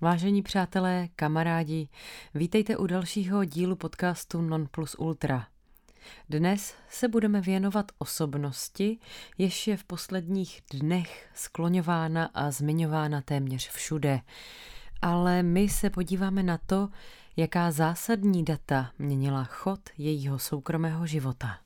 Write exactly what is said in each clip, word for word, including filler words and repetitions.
Vážení přátelé, kamarádi, vítejte u dalšího dílu podcastu Non Plus Ultra. Dnes se budeme věnovat osobnosti, jež je v posledních dnech skloňována a zmiňována téměř všude. Ale my se podíváme na to, jaká zásadní data měnila chod jejího soukromého života.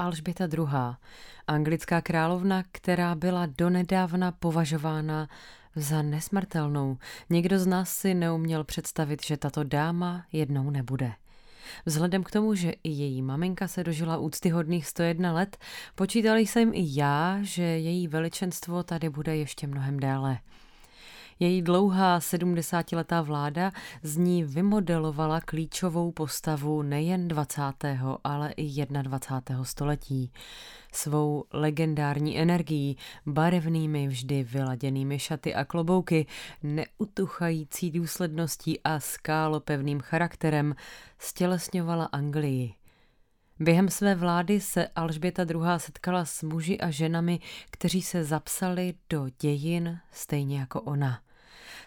Alžběta druhá., anglická královna, která byla donedávna považována za nesmrtelnou. Nikdo z nás si neuměl představit, že tato dáma jednou nebude. Vzhledem k tomu, že i její maminka se dožila úctyhodných sto jedna let, počítali jsem i já, že její veličenstvo tady bude ještě mnohem déle. Její dlouhá sedmdesátiletá vláda z ní vymodelovala klíčovou postavu nejen dvacátého, ale i dvacátého prvního století. Svou legendární energií, barevnými vždy vyladěnými šaty a klobouky, neutuchající důsledností a skálopevným charakterem stělesňovala Anglii. Během své vlády se Alžběta druhá. setkala s muži a ženami, kteří se zapsali do dějin stejně jako ona.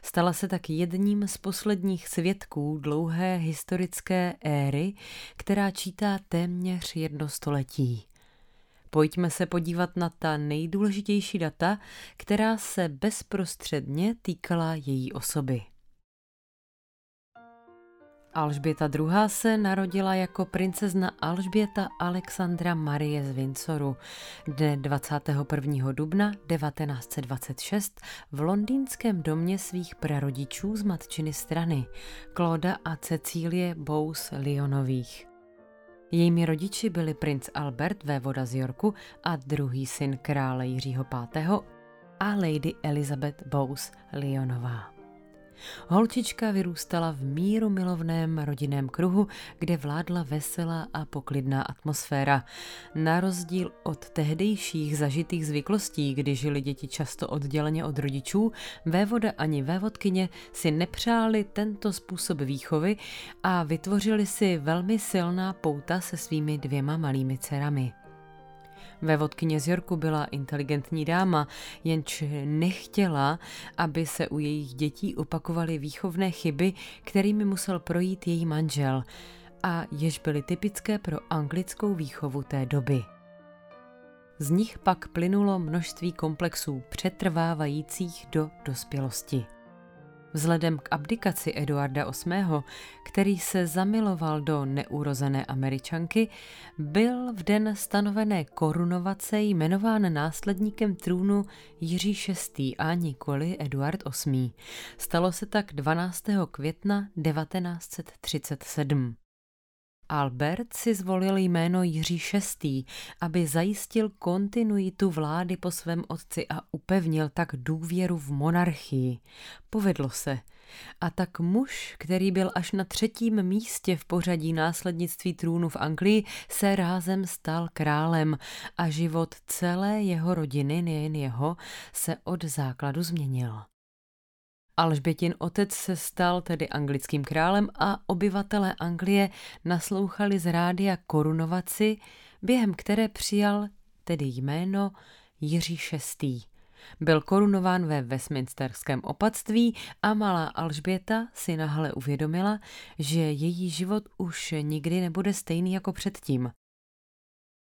Stala se tak jedním z posledních svědků dlouhé historické éry, která čítá téměř jedno století. Pojďme se podívat na ta nejdůležitější data, která se bezprostředně týkala její osoby. Alžběta druhá. se narodila jako princezna Alžběta Alexandra Marie z Windsoru dne dvacátého prvního dubna devatenáct set dvacet šest v londýnském domě svých prarodičů z matčiny strany, Klóda a Cecílie Bowes-Lyonových. Jejími rodiči byli princ Albert, vévoda z Yorku a druhý syn krále Jiřího V. a lady Elizabeth Bowes-Lyonová. Holčička vyrůstala v mírumilovném rodinném kruhu, kde vládla veselá a poklidná atmosféra. Na rozdíl od tehdejších zažitých zvyklostí, kdy žili děti často odděleně od rodičů, vévoda ani vévodkyně si nepřáli tento způsob výchovy a vytvořili si velmi silná pouta se svými dvěma malými dcerami. Vévodkyně z Yorku byla inteligentní dáma, jenž nechtěla, aby se u jejich dětí opakovaly výchovné chyby, kterými musel projít její manžel, a jež byly typické pro anglickou výchovu té doby. Z nich pak plynulo množství komplexů přetrvávajících do dospělosti. Vzhledem k abdikaci Eduarda osmého., který se zamiloval do neurozené Američanky, byl v den stanovené korunovace jmenován následníkem trůnu Jiří šestý. A nikoli Eduard osmý. Stalo se tak dvanáctého května devatenáct set třicet sedm. Albert si zvolil jméno Jiří šestý., aby zajistil kontinuitu vlády po svém otci a upevnil tak důvěru v monarchii. Povedlo se. A tak muž, který byl až na třetím místě v pořadí následnictví trůnu v Anglii, se rázem stal králem a život celé jeho rodiny, nejen jeho, se od základu změnil. Alžbětin otec se stal tedy anglickým králem a obyvatelé Anglie naslouchali z rádia korunovaci, během které přijal tedy jméno Jiří šestý. Byl korunován ve Westminsterském opatství a malá Alžběta si náhle uvědomila, že její život už nikdy nebude stejný jako předtím.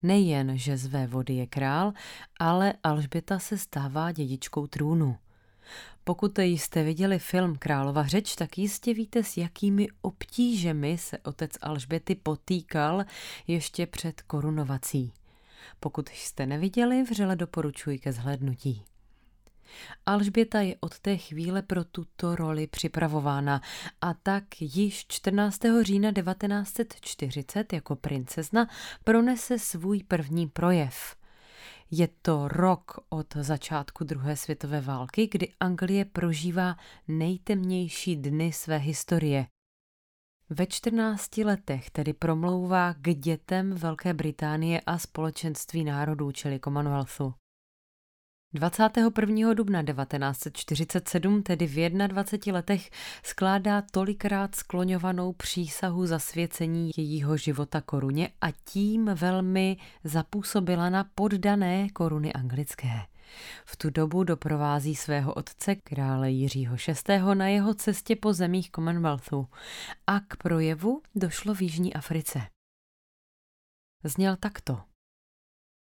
Nejen, že z vévody je král, ale Alžběta se stává dědičkou trůnu. Pokud jste viděli film Králova řeč, tak jistě víte, s jakými obtížemi se otec Alžběty potýkal ještě před korunovací. Pokud jste neviděli, vřele doporučuji ke zhlédnutí. Alžběta je od té chvíle pro tuto roli připravována a tak již čtrnáctého října devatenáct set čtyřicet jako princezna pronese svůj první projev. Je to rok od začátku druhé světové války, kdy Anglie prožívá nejtemnější dny své historie. Ve čtrnácti letech tedy promlouvá k dětem Velké Británie a společenství národů, čili Commonwealthu. dvacátého prvního dubna devatenáct set čtyřicet sedm, tedy v dvaceti jednadvaceti letech, skládá tolikrát skloňovanou přísahu zasvěcení jejího života koruně a tím velmi zapůsobila na poddané koruny anglické. V tu dobu doprovází svého otce, krále Jiřího šestého, na jeho cestě po zemích Commonwealthu a k projevu došlo v Jižní Africe. Zněl takto.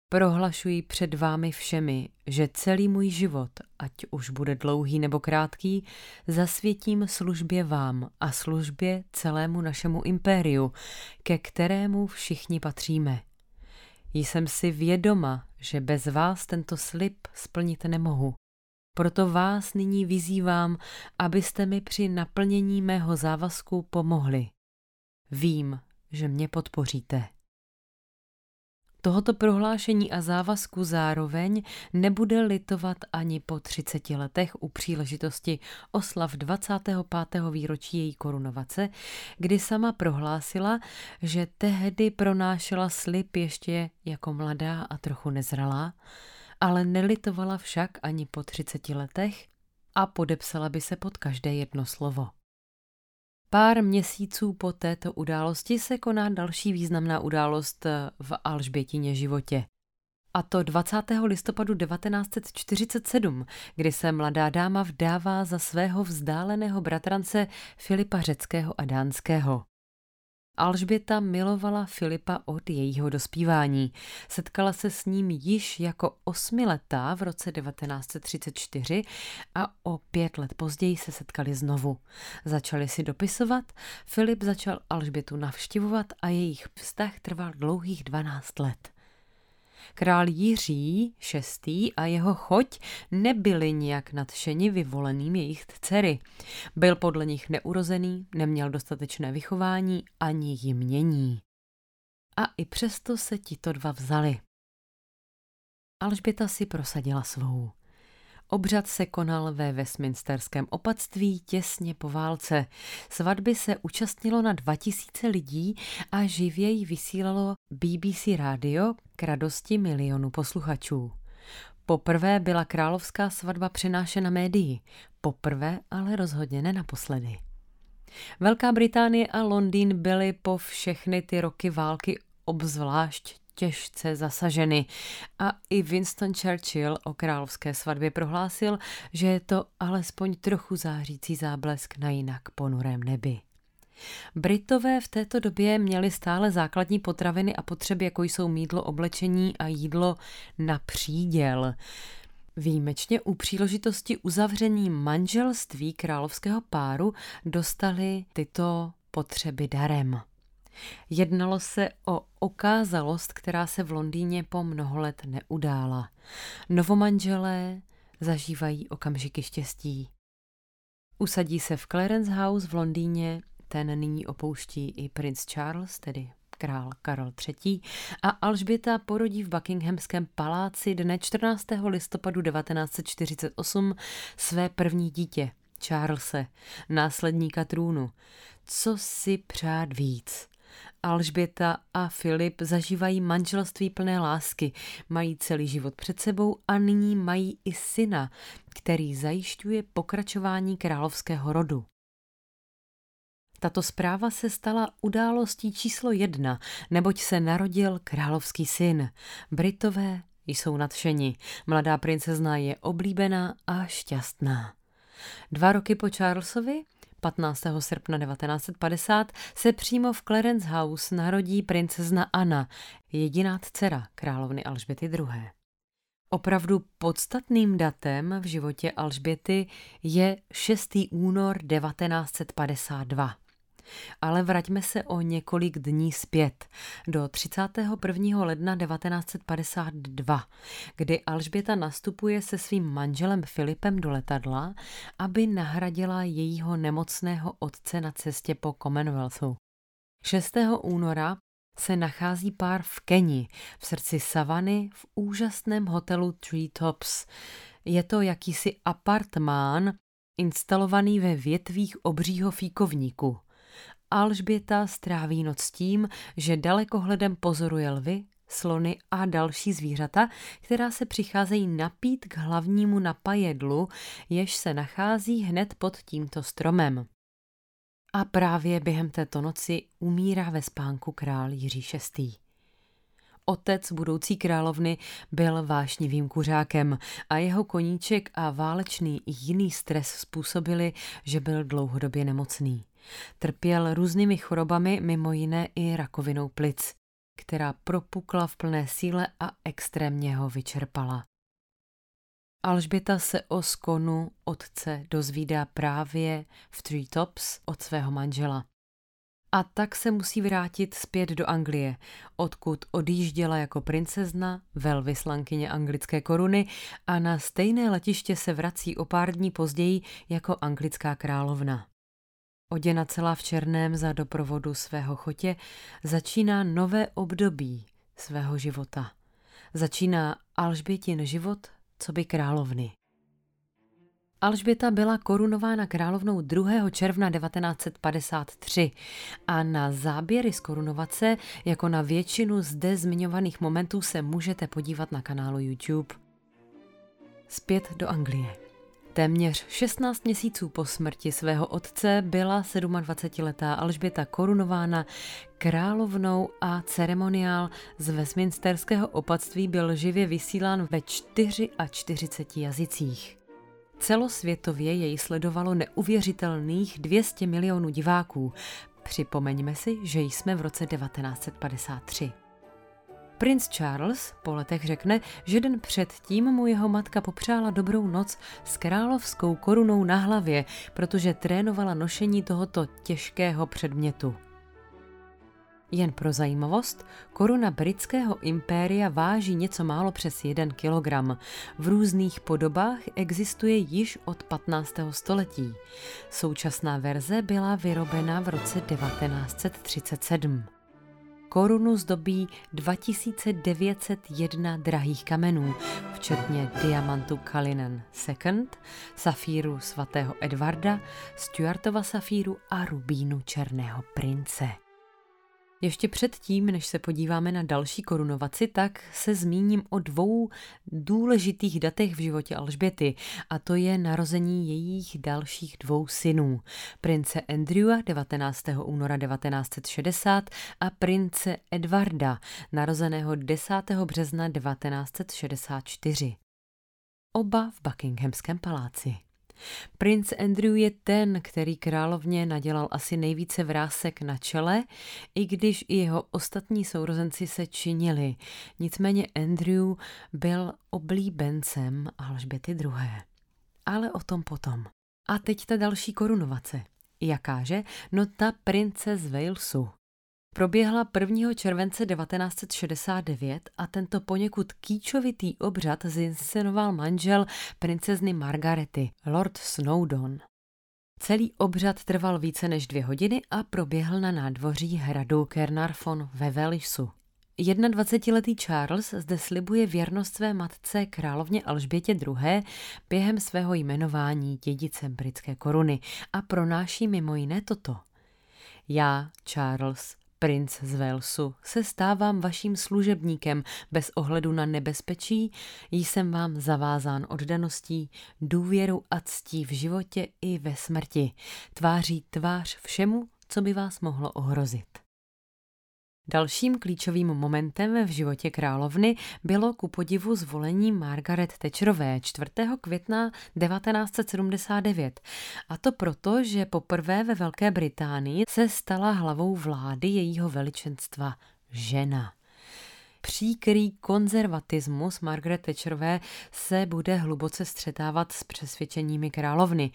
Prohlašuji před vámi všemi, že celý můj život, ať už bude dlouhý nebo krátký, zasvětím službě vám a službě celému našemu impériu, ke kterému všichni patříme. Jsem si vědoma, že bez vás tento slib splnit nemohu. Proto vás nyní vyzývám, abyste mi při naplnění mého závazku pomohli. Vím, že mě podpoříte. Tohoto prohlášení a závazku zároveň nebude litovat ani po třiceti letech u příležitosti oslav dvacátého pátého výročí její korunovace, kdy sama prohlásila, že tehdy pronášela slib ještě jako mladá a trochu nezralá, ale nelitovala však ani po třiceti letech a podepsala by se pod každé jedno slovo. Pár měsíců po této události se koná další významná událost v Alžbětině životě. A to dvacátého listopadu devatenáct set čtyřicet sedm, kdy se mladá dáma vdává za svého vzdáleného bratrance Filipa Řeckého a Dánského. Alžběta milovala Filipa od jejího dospívání. Setkala se s ním již jako osmiletá v roce devatenáct set třicet čtyři a o pět let později se setkali znovu. Začali si dopisovat, Filip začal Alžbětu navštěvovat a jejich vztah trval dlouhých dvanáct let. Král Jiří šestý a jeho choť nebyli nijak nadšeni vyvoleným jejich dcery. Byl podle nich neurozený, neměl dostatečné vychování ani jmění. A i přesto se tito dva vzali. Alžběta si prosadila svou. Obřad se konal ve Westminsterském opatství těsně po válce. Svatby se účastnilo na dva tisíce lidí a živěji vysílalo bé bé cé rádio k radosti milionu posluchačů. Poprvé byla královská svatba přenášena médii, poprvé ale rozhodně ne naposledy. Velká Británie a Londýn byly po všechny ty roky války obzvlášť těžce zasaženy a i Winston Churchill o královské svatbě prohlásil, že je to alespoň trochu zářící záblesk na jinak ponurém nebi. Britové v této době měli stále základní potraviny a potřeby, jako jsou mýdlo, oblečení a jídlo na příděl. Výjimečně u příležitosti uzavření manželství královského páru dostali tyto potřeby darem. Jednalo se o okázalost, která se v Londýně po mnoho let neudála. Novomanželé zažívají okamžiky štěstí. Usadí se v Clarence House v Londýně, ten nyní opouští i princ Charles, tedy král Karel třetí, a Alžběta porodí v Buckinghamském paláci dne čtrnáctého listopadu devatenáct set čtyřicet osm své první dítě, Charlese, následníka trůnu. Co si přát víc? Alžběta a Filip zažívají manželství plné lásky, mají celý život před sebou a nyní mají i syna, který zajišťuje pokračování královského rodu. Tato zpráva se stala událostí číslo jedna, neboť se narodil královský syn. Britové jsou nadšeni, mladá princezna je oblíbená a šťastná. Dva roky po Charlesovi, patnáctého srpna devatenáct set padesát, se přímo v Clarence House narodí princezna Anna, jediná dcera královny Alžběty druhé. Opravdu podstatným datem v životě Alžběty je šestého února devatenáct set padesát dva. Ale vraťme se o několik dní zpět, do třicátého prvního ledna devatenáct set padesát dva, kdy Alžběta nastupuje se svým manželem Filipem do letadla, aby nahradila jejího nemocného otce na cestě po Commonwealthu. šestého února se nachází pár v Keni, v srdci savany, v úžasném hotelu Tree Tops. Je to jakýsi apartmán instalovaný ve větvích obřího fíkovníku. Alžběta stráví noc tím, že dalekohledem pozoruje lvy slony a další zvířata, která se přicházejí napít k hlavnímu napajedlu, jež se nachází hned pod tímto stromem. A právě během této noci umírá ve spánku král Jiří šestý. Otec budoucí královny byl vášnivým kuřákem a jeho koníček a válečný i jiný stres způsobili, že byl dlouhodobě nemocný. Trpěl různými chorobami, mimo jiné i rakovinou plic, která propukla v plné síle a extrémně ho vyčerpala. Alžběta se o skonu otce dozvídá právě v Tree Tops od svého manžela. A tak se musí vrátit zpět do Anglie, odkud odjížděla jako princezna, velvyslankyně anglické koruny, a na stejné letiště se vrací o pár dní později jako anglická královna. Oděna celá v černém za doprovodu svého chotě, začíná nové období svého života. Začíná Alžbětin život coby královny. Alžběta byla korunována královnou druhého června devatenáct set padesát tři a na záběry z korunovace, jako na většinu zde zmiňovaných momentů, se můžete podívat na kanálu YouTube. Zpět do Anglie. Téměř šestnáct měsíců po smrti svého otce byla sedmadvacetiletá Alžběta korunována královnou a ceremoniál z Westminsterského opatství byl živě vysílán ve čtyřiačtyřiceti jazycích. Celosvětově jej sledovalo neuvěřitelných dvě stě milionů diváků. Připomeňme si, že jsme v roce devatenáct set padesát tři. Princ Charles po letech řekne, že den předtím mu jeho matka popřála dobrou noc s královskou korunou na hlavě, protože trénovala nošení tohoto těžkého předmětu. Jen pro zajímavost, koruna britského impéria váží něco málo přes jeden kilogram. V různých podobách existuje již od patnáctého století. Současná verze byla vyrobena v roce devatenáct set třicet sedm. Korunu zdobí dva tisíce devět set jedna drahých kamenů, včetně diamantu Cullinan druhého, safíru svatého Edvarda, Stuartova safíru a rubínu Černého prince. Ještě předtím, než se podíváme na další korunovaci, tak se zmíním o dvou důležitých datech v životě Alžběty, a to je narození jejich dalších dvou synů, prince Andrewa devatenáctého února devatenáct set šedesát a prince Edvarda, narozeného desátého března devatenáct set šedesát čtyři. Oba v Buckinghamském paláci. Princ Andrew je ten, který královně nadělal asi nejvíce vrásek na čele, i když i jeho ostatní sourozenci se činili. Nicméně Andrew byl oblíbencem Alžběty druhé. Ale o tom potom. A teď ta další korunovace. Jakáže? No ta prince z Walesu. Proběhla prvního července devatenáct set šedesát devět a tento poněkud kýčovitý obřad zinscenoval manžel princezny Margarety, lord Snowdon. Celý obřad trval více než dvě hodiny a proběhl na nádvoří hradu Caernarfon ve Walesu. jednadvacetiletý Charles zde slibuje věrnost své matce královně Alžbětě druhé. během svého jmenování dědice britské koruny a pronáší mimo jiné toto. Já, Charles, princ z Walesu, se stávám vaším služebníkem bez ohledu na nebezpečí, jsem vám zavázán oddaností, důvěrou a ctí v životě i ve smrti, tváří tvář všemu, co by vás mohlo ohrozit. Dalším klíčovým momentem v životě královny bylo ku podivu zvolení Margaret Thatcherové čtvrtého května devatenáct set sedmdesát devět. A to proto, že poprvé ve Velké Británii se stala hlavou vlády jejího veličenstva žena. Příkrý konzervatismus Margaret Thatcherové se bude hluboce střetávat s přesvědčeními královny.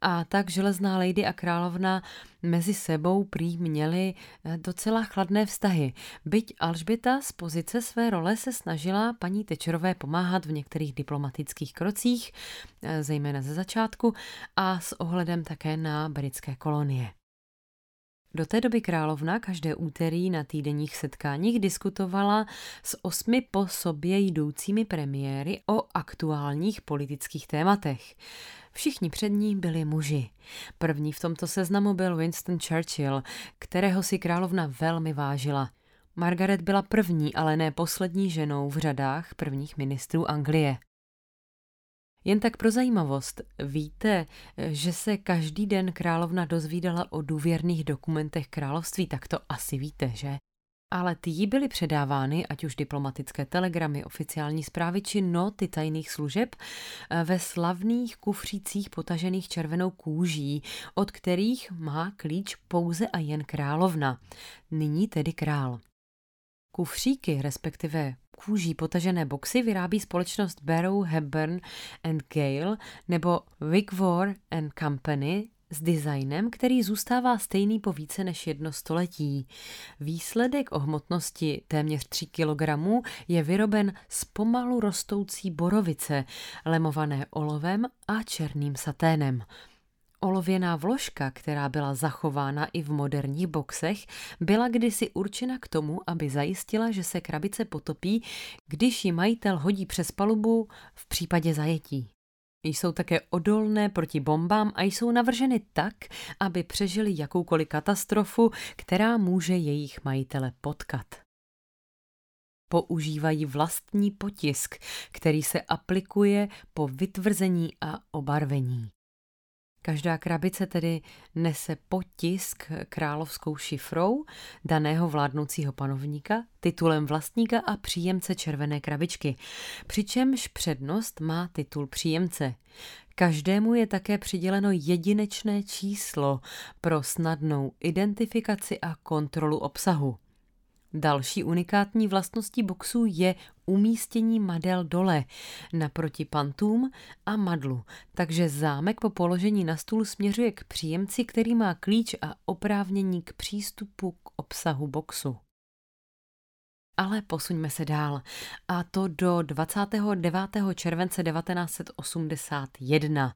A tak železná lady a královna mezi sebou prý měly docela chladné vztahy. Byť Alžběta z pozice své role se snažila paní Thatcherové pomáhat v některých diplomatických krocích, zejména ze začátku, a s ohledem také na britské kolonie. Do té doby královna každé úterý na týdenních setkáních diskutovala s osmi po sobě jdoucími premiéry o aktuálních politických tématech. Všichni před ní byli muži. První v tomto seznamu byl Winston Churchill, kterého si královna velmi vážila. Margaret byla první, ale ne poslední ženou v řadách prvních ministrů Anglie. Jen tak pro zajímavost, víte, že se každý den královna dozvídala o důvěrných dokumentech království, tak to asi víte, že? Ale ty jí byly předávány, ať už diplomatické telegramy, oficiální zprávy či noty tajných služeb, ve slavných kufřících potažených červenou kůží, od kterých má klíč pouze a jen královna. Nyní tedy král. Kufříky, respektive kůží potažené boxy, vyrábí společnost Barrow, Hepburn and Gale nebo Wigwar and Company s designem, který zůstává stejný po více než jedno století. Výsledek o hmotnosti téměř tři kilogramy je vyroben z pomalu rostoucí borovice, lemované olovem a černým saténem. Olověná vložka, která byla zachována i v moderních boxech, byla kdysi určena k tomu, aby zajistila, že se krabice potopí, když ji majitel hodí přes palubu v případě zajetí. Jsou také odolné proti bombám a jsou navrženy tak, aby přežily jakoukoliv katastrofu, která může jejich majitele potkat. Používají vlastní potisk, který se aplikuje po vytvrzení a obarvení. Každá krabice tedy nese potisk královskou šifrou daného vládnoucího panovníka, titulem vlastníka a příjemce červené krabičky, přičemž přednost má titul příjemce. Každému je také přiděleno jedinečné číslo pro snadnou identifikaci a kontrolu obsahu. Další unikátní vlastností boxů je umístění madel dole, naproti pantům a madlu, takže zámek po položení na stůl směřuje k příjemci, který má klíč a oprávnění k přístupu k obsahu boxu. Ale posuňme se dál, a to do dvacátého devátého července devatenáct set osmdesát jedna,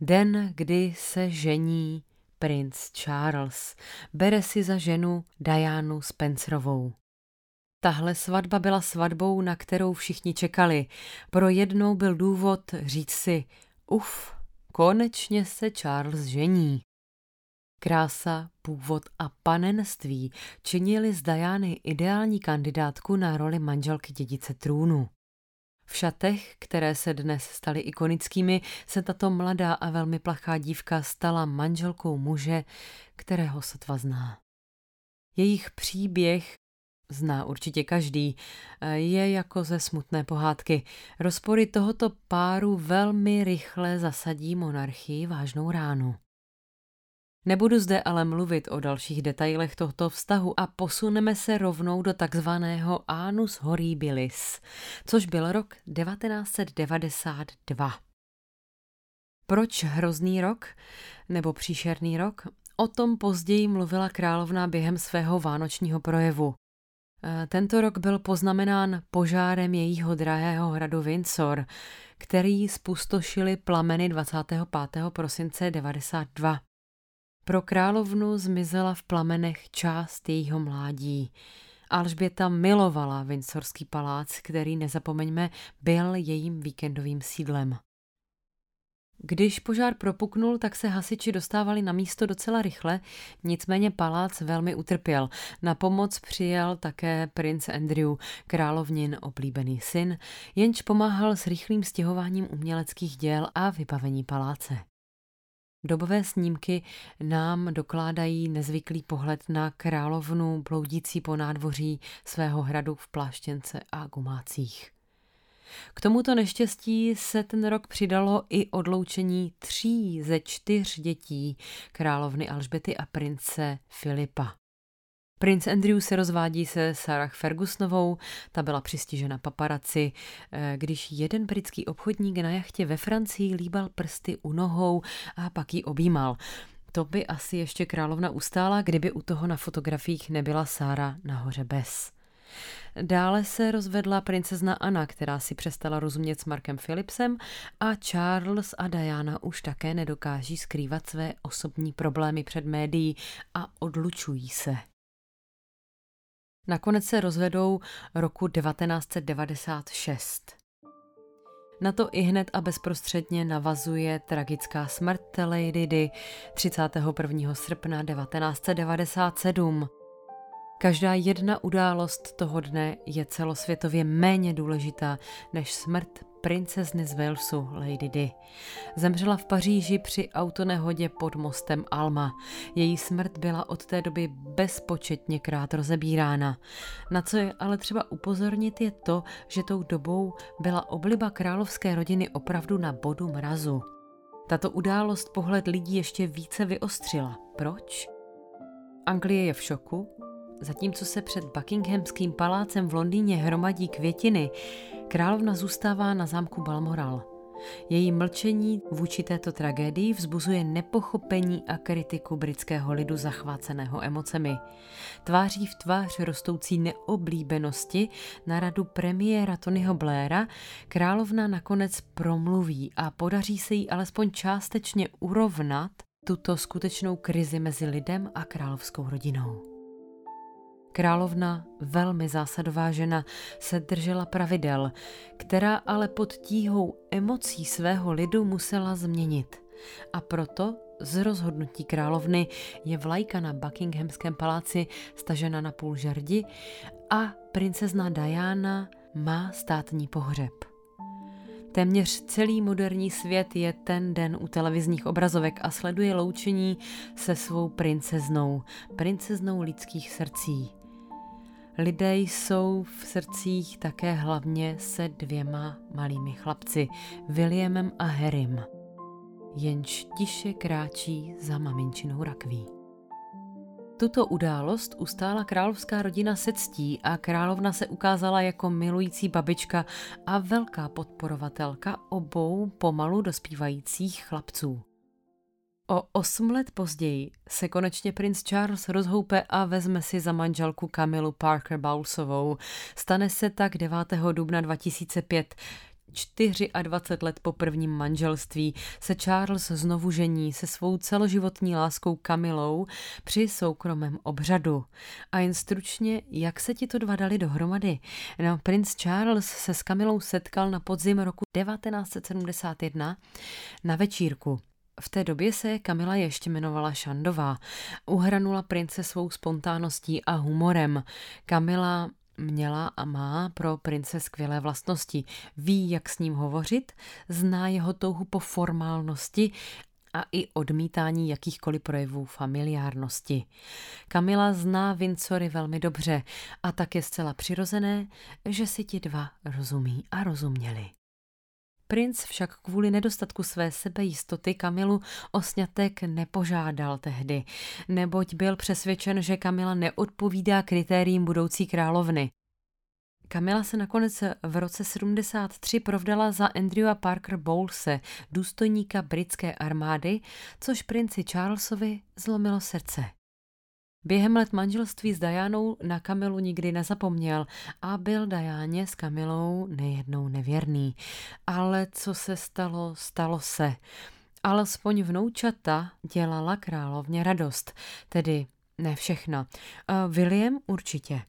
den, kdy se žení princ Charles, bere si za ženu Dianu Spencerovou. Tahle svatba byla svatbou, na kterou všichni čekali. Pro jednou byl důvod říct si, uf, konečně se Charles žení. Krása, původ a panenství činili z Diany ideální kandidátku na roli manželky dědice trůnu. V šatech, které se dnes staly ikonickými, se tato mladá a velmi plachá dívka stala manželkou muže, kterého sotva zná. Jejich příběh zná určitě každý, je jako ze smutné pohádky. Rozpory tohoto páru velmi rychle zasadí monarchii vážnou ránu. Nebudu zde ale mluvit o dalších detailech tohoto vztahu a posuneme se rovnou do takzvaného annus horribilis, což byl rok devatenáct set devadesát dva. Proč hrozný rok nebo příšerný rok? O tom později mluvila královna během svého vánočního projevu. Tento rok byl poznamenán požárem jejího drahého hradu Windsor, který spustošili plameny dvacátého pátého prosince devadesát dva. Pro královnu zmizela v plamenech část jejího mládí. Alžběta milovala Windsorský palác, který, nezapomeňme, byl jejím víkendovým sídlem. Když požár propuknul, tak se hasiči dostávali na místo docela rychle, nicméně palác velmi utrpěl. Na pomoc přijel také princ Andrew, královnin oblíbený syn, jenž pomáhal s rychlým stěhováním uměleckých děl a vybavení paláce. Dobové snímky nám dokládají nezvyklý pohled na královnu bloudící po nádvoří svého hradu v pláštěnce a gumácích. K tomuto neštěstí se ten rok přidalo i odloučení tří ze čtyř dětí královny Alžběty a prince Filipa. Princ Andrew se rozvádí se Sarah Fergusonovou, ta byla přistižena paparazzi, když jeden britský obchodník na jachtě ve Francii líbal prsty u nohou a pak ji objímal. To by asi ještě královna ustála, kdyby u toho na fotografiích nebyla Sarah nahoře bez. Dále se rozvedla princezna Anna, která si přestala rozumět s Markem Philipsem, a Charles a Diana už také nedokáží skrývat své osobní problémy před médií a odlučují se. Nakonec se rozvedou roku devatenáct set devadesát šest. Na to ihned a bezprostředně navazuje tragická smrt Lady Di třicátého prvního srpna devatenáct set devadesát sedm. Každá jedna událost toho dne je celosvětově méně důležitá než smrt princezny z Walesu Lady Di. Zemřela v Paříži při autonehodě pod mostem Alma. Její smrt byla od té doby bezpočetněkrát rozebírána. Na co je ale třeba upozornit je to, že tou dobou byla obliba královské rodiny opravdu na bodu mrazu. Tato událost pohled lidí ještě více vyostřila. Proč? Anglie je v šoku. Zatímco se před Buckinghamským palácem v Londýně hromadí květiny, královna zůstává na zámku Balmoral. Její mlčení vůči této tragédii vzbuzuje nepochopení a kritiku britského lidu zachváceného emocemi. Tváří v tvář rostoucí neoblíbenosti na radu premiéra Tonyho Blaira královna nakonec promluví a podaří se jí alespoň částečně urovnat tuto skutečnou krizi mezi lidem a královskou rodinou. Královna, velmi zásadová žena, se držela pravidel, která ale pod tíhou emocí svého lidu musela změnit. A proto z rozhodnutí královny je vlajka na Buckinghamském paláci stažena na půl žerdi a princezna Diana má státní pohřeb. Téměř celý moderní svět je ten den u televizních obrazovek a sleduje loučení se svou princeznou, princeznou lidských srdcí. Lidé jsou v srdcích také hlavně se dvěma malými chlapci, Williamem a Harrym, jenž tiše kráčí za maminčinou rakví. Tuto událost ustála královská rodina se ctí a královna se ukázala jako milující babička a velká podporovatelka obou pomalu dospívajících chlapců. O osm let později se konečně princ Charles rozhoupe a vezme si za manželku Kamilu Parker-Bowlesovou. Stane se tak devátého dubna dva tisíce pět. dvacet čtyři let po prvním manželství se Charles znovu žení se svou celoživotní láskou Kamilou při soukromém obřadu. A jen stručně, jak se ti to dva dali dohromady? No, princ Charles se s Kamilou setkal na podzim roku devatenáct set sedmdesát jedna na večírku. V té době se Kamila ještě jmenovala Šandová. Uhranula prince svou spontáností a humorem. Kamila měla a má pro prince skvělé vlastnosti. Ví, jak s ním hovořit, zná jeho touhu po formálnosti a i odmítání jakýchkoliv projevů familiárnosti. Kamila zná Windsory velmi dobře a tak je zcela přirozené, že si ti dva rozumí a rozuměli. Princ však kvůli nedostatku své sebejistoty Kamilu o sňatek nepožádal tehdy, neboť byl přesvědčen, že Kamila neodpovídá kritériím budoucí královny. Kamila se nakonec v roce sedmdesát tři provdala za Andrewa Parker-Bowlese, důstojníka britské armády, což princi Charlesovi zlomilo srdce. Během let manželství s Dianou na Kamilu nikdy nezapomněl a byl Dianě s Kamilou nejednou nevěrný. Ale co se stalo, stalo se. Alespoň vnoučata dělala královně radost, tedy ne všechna. William určitě.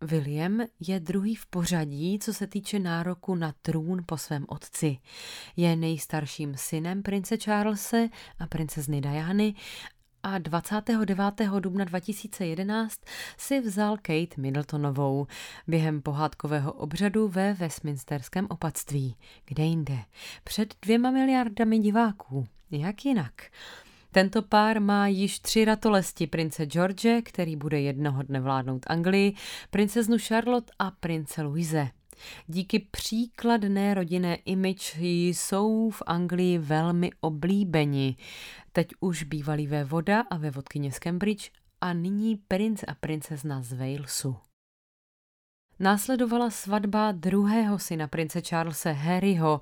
William je druhý v pořadí, co se týče nároku na trůn po svém otci. Je nejstarším synem prince Charlese a princezny Diany a dvacátého devátého dubna dva tisíce jedenáct si vzal Kate Middletonovou během pohádkového obřadu ve Westminsterském opatství. Kde jinde? Před dvěma miliardami diváků. Jak jinak? Tento pár má již tři ratolesti, prince George, který bude jednoho dne vládnout Anglii, princeznu Charlotte a prince Louise. Díky příkladné rodinné image jsou v Anglii velmi oblíbeni. Teď už bývalý vévoda a vévodkyně z Cambridge a nyní princ a princezna z Walesu. Následovala svatba druhého syna prince Charlese Harryho,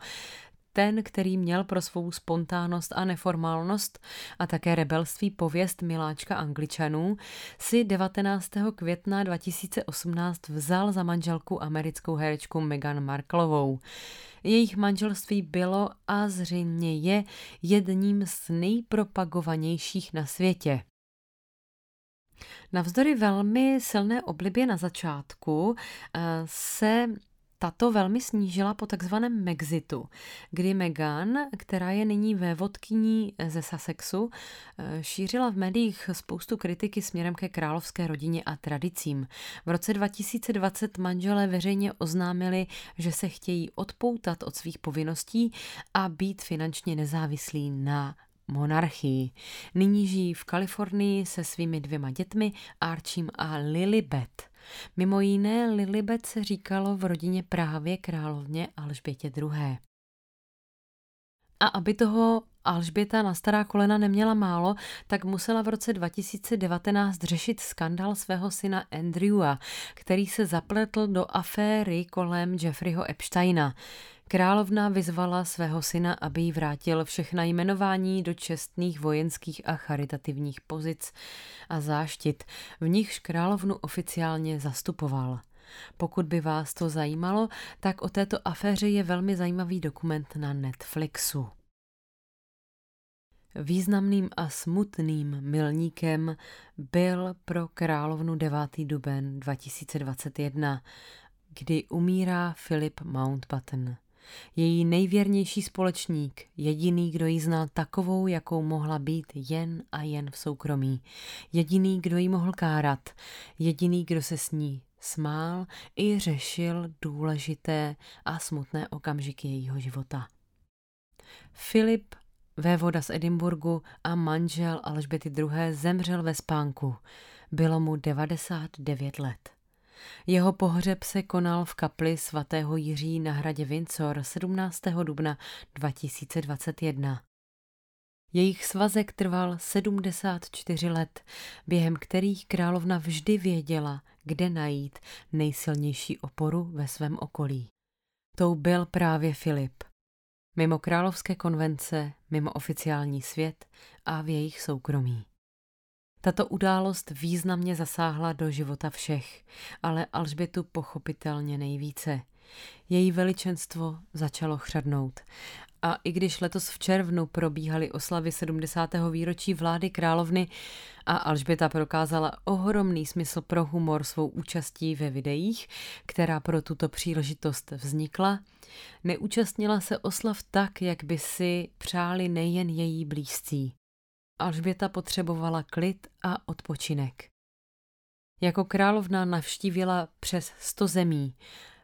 ten, který měl pro svou spontánnost a neformálnost a také rebelství pověst miláčka Angličanů, si devatenáctého května dva tisíce osmnáct vzal za manželku americkou herečku Meghan Marklovou. Jejich manželství bylo a zřejmě je jedním z nejpropagovanějších na světě. Navzdory velmi silné oblibě na začátku se tato velmi snížila po takzvaném Mexitu, kdy Meghan, která je nyní vévodkyní ze Sussexu, šířila v médiích spoustu kritiky směrem ke královské rodině a tradicím. V roce dva tisíce dvacet manželé veřejně oznámili, že se chtějí odpoutat od svých povinností a být finančně nezávislí na monarchii. Nyní žijí v Kalifornii se svými dvěma dětmi, Archiem a Lilibet. Mimo jiné Lilibet se říkalo v rodině právě královně Alžbětě druhé. A aby toho Alžběta na stará kolena neměla málo, tak musela v roce dva tisíce devatenáct řešit skandál svého syna Andrewa, který se zapletl do aféry kolem Jeffreyho Epsteina. Královna vyzvala svého syna, aby jí vrátil všechna jmenování do čestných vojenských a charitativních pozic a záštit, v nichž královnu oficiálně zastupoval. Pokud by vás to zajímalo, tak o této aféře je velmi zajímavý dokument na Netflixu. Významným a smutným milníkem byl pro královnu devátý duben dva tisíce dvacet jedna, kdy umírá Philip Mountbatten. Její nejvěrnější společník, jediný, kdo ji znal takovou, jakou mohla být jen a jen v soukromí. Jediný, kdo ji mohl kárat. Jediný, kdo se s ní smál i řešil důležité a smutné okamžiky jejího života. Filip, vévoda z Edinburgu a manžel Alžběty druhé. zemřel ve spánku. Bylo mu devadesát devět let. Jeho pohřeb se konal v kapli svatého Jiří na hradě Windsor sedmnáctého dubna dva tisíce dvacet jedna. Jejich svazek trval sedmdesát čtyři let, během kterých královna vždy věděla, kde najít nejsilnější oporu ve svém okolí. Tou byl právě Filip. Mimo královské konvence, mimo oficiální svět a v jejich soukromí. Tato událost významně zasáhla do života všech, ale Alžbětu pochopitelně nejvíce. Její veličenstvo začalo chřadnout. A i když letos v červnu probíhaly oslavy sedmdesátého výročí vlády královny a Alžběta prokázala ohromný smysl pro humor svou účastí ve videích, která pro tuto příležitost vznikla, neúčastnila se oslav tak, jak by si přáli nejen její blízcí. Alžběta potřebovala klid a odpočinek. Jako královna navštívila přes sto zemí,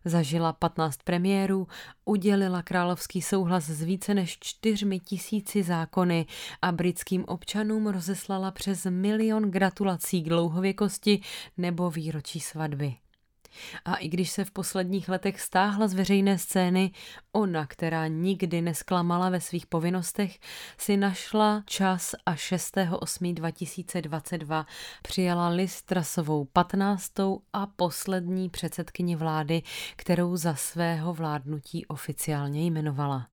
zažila patnáct premiérů, udělila královský souhlas s více než čtyřmi tisíci zákony a britským občanům rozeslala přes milion gratulací k dlouhověkosti nebo výročí svatby. A i když se v posledních letech stáhla z veřejné scény, ona, která nikdy nesklamala ve svých povinnostech, si našla čas a šestého osmého dva tisíce dvacet dva přijala Liz Trussovou, patnáctou a poslední předsedkyni vlády, kterou za svého vládnutí oficiálně jmenovala.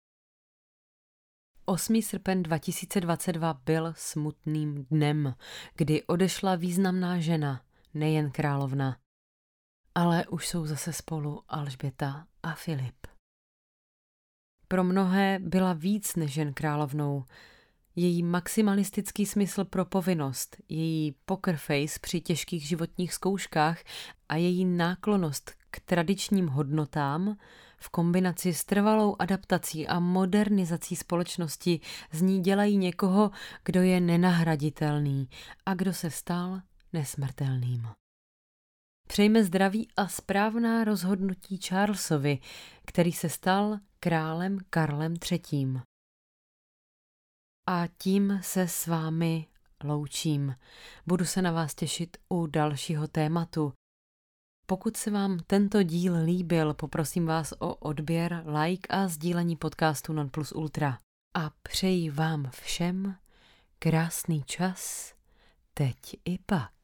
osmého srpna dva tisíce dvacet dva byl smutným dnem, kdy odešla významná žena, nejen královna. Ale už jsou zase spolu Alžběta a Filip. Pro mnohé byla víc než jen královnou. Její maximalistický smysl pro povinnost, její poker face při těžkých životních zkouškách a její náklonnost k tradičním hodnotám v kombinaci s trvalou adaptací a modernizací společnosti z ní dělají někoho, kdo je nenahraditelný a kdo se stal nesmrtelným. Přejme zdraví a správná rozhodnutí Charlesovi, který se stal králem Karlem třetím. A tím se s vámi loučím. Budu se na vás těšit u dalšího tématu. Pokud se vám tento díl líbil, poprosím vás o odběr, like a sdílení podcastu Non Plus Ultra. A přeji vám všem krásný čas teď i pak.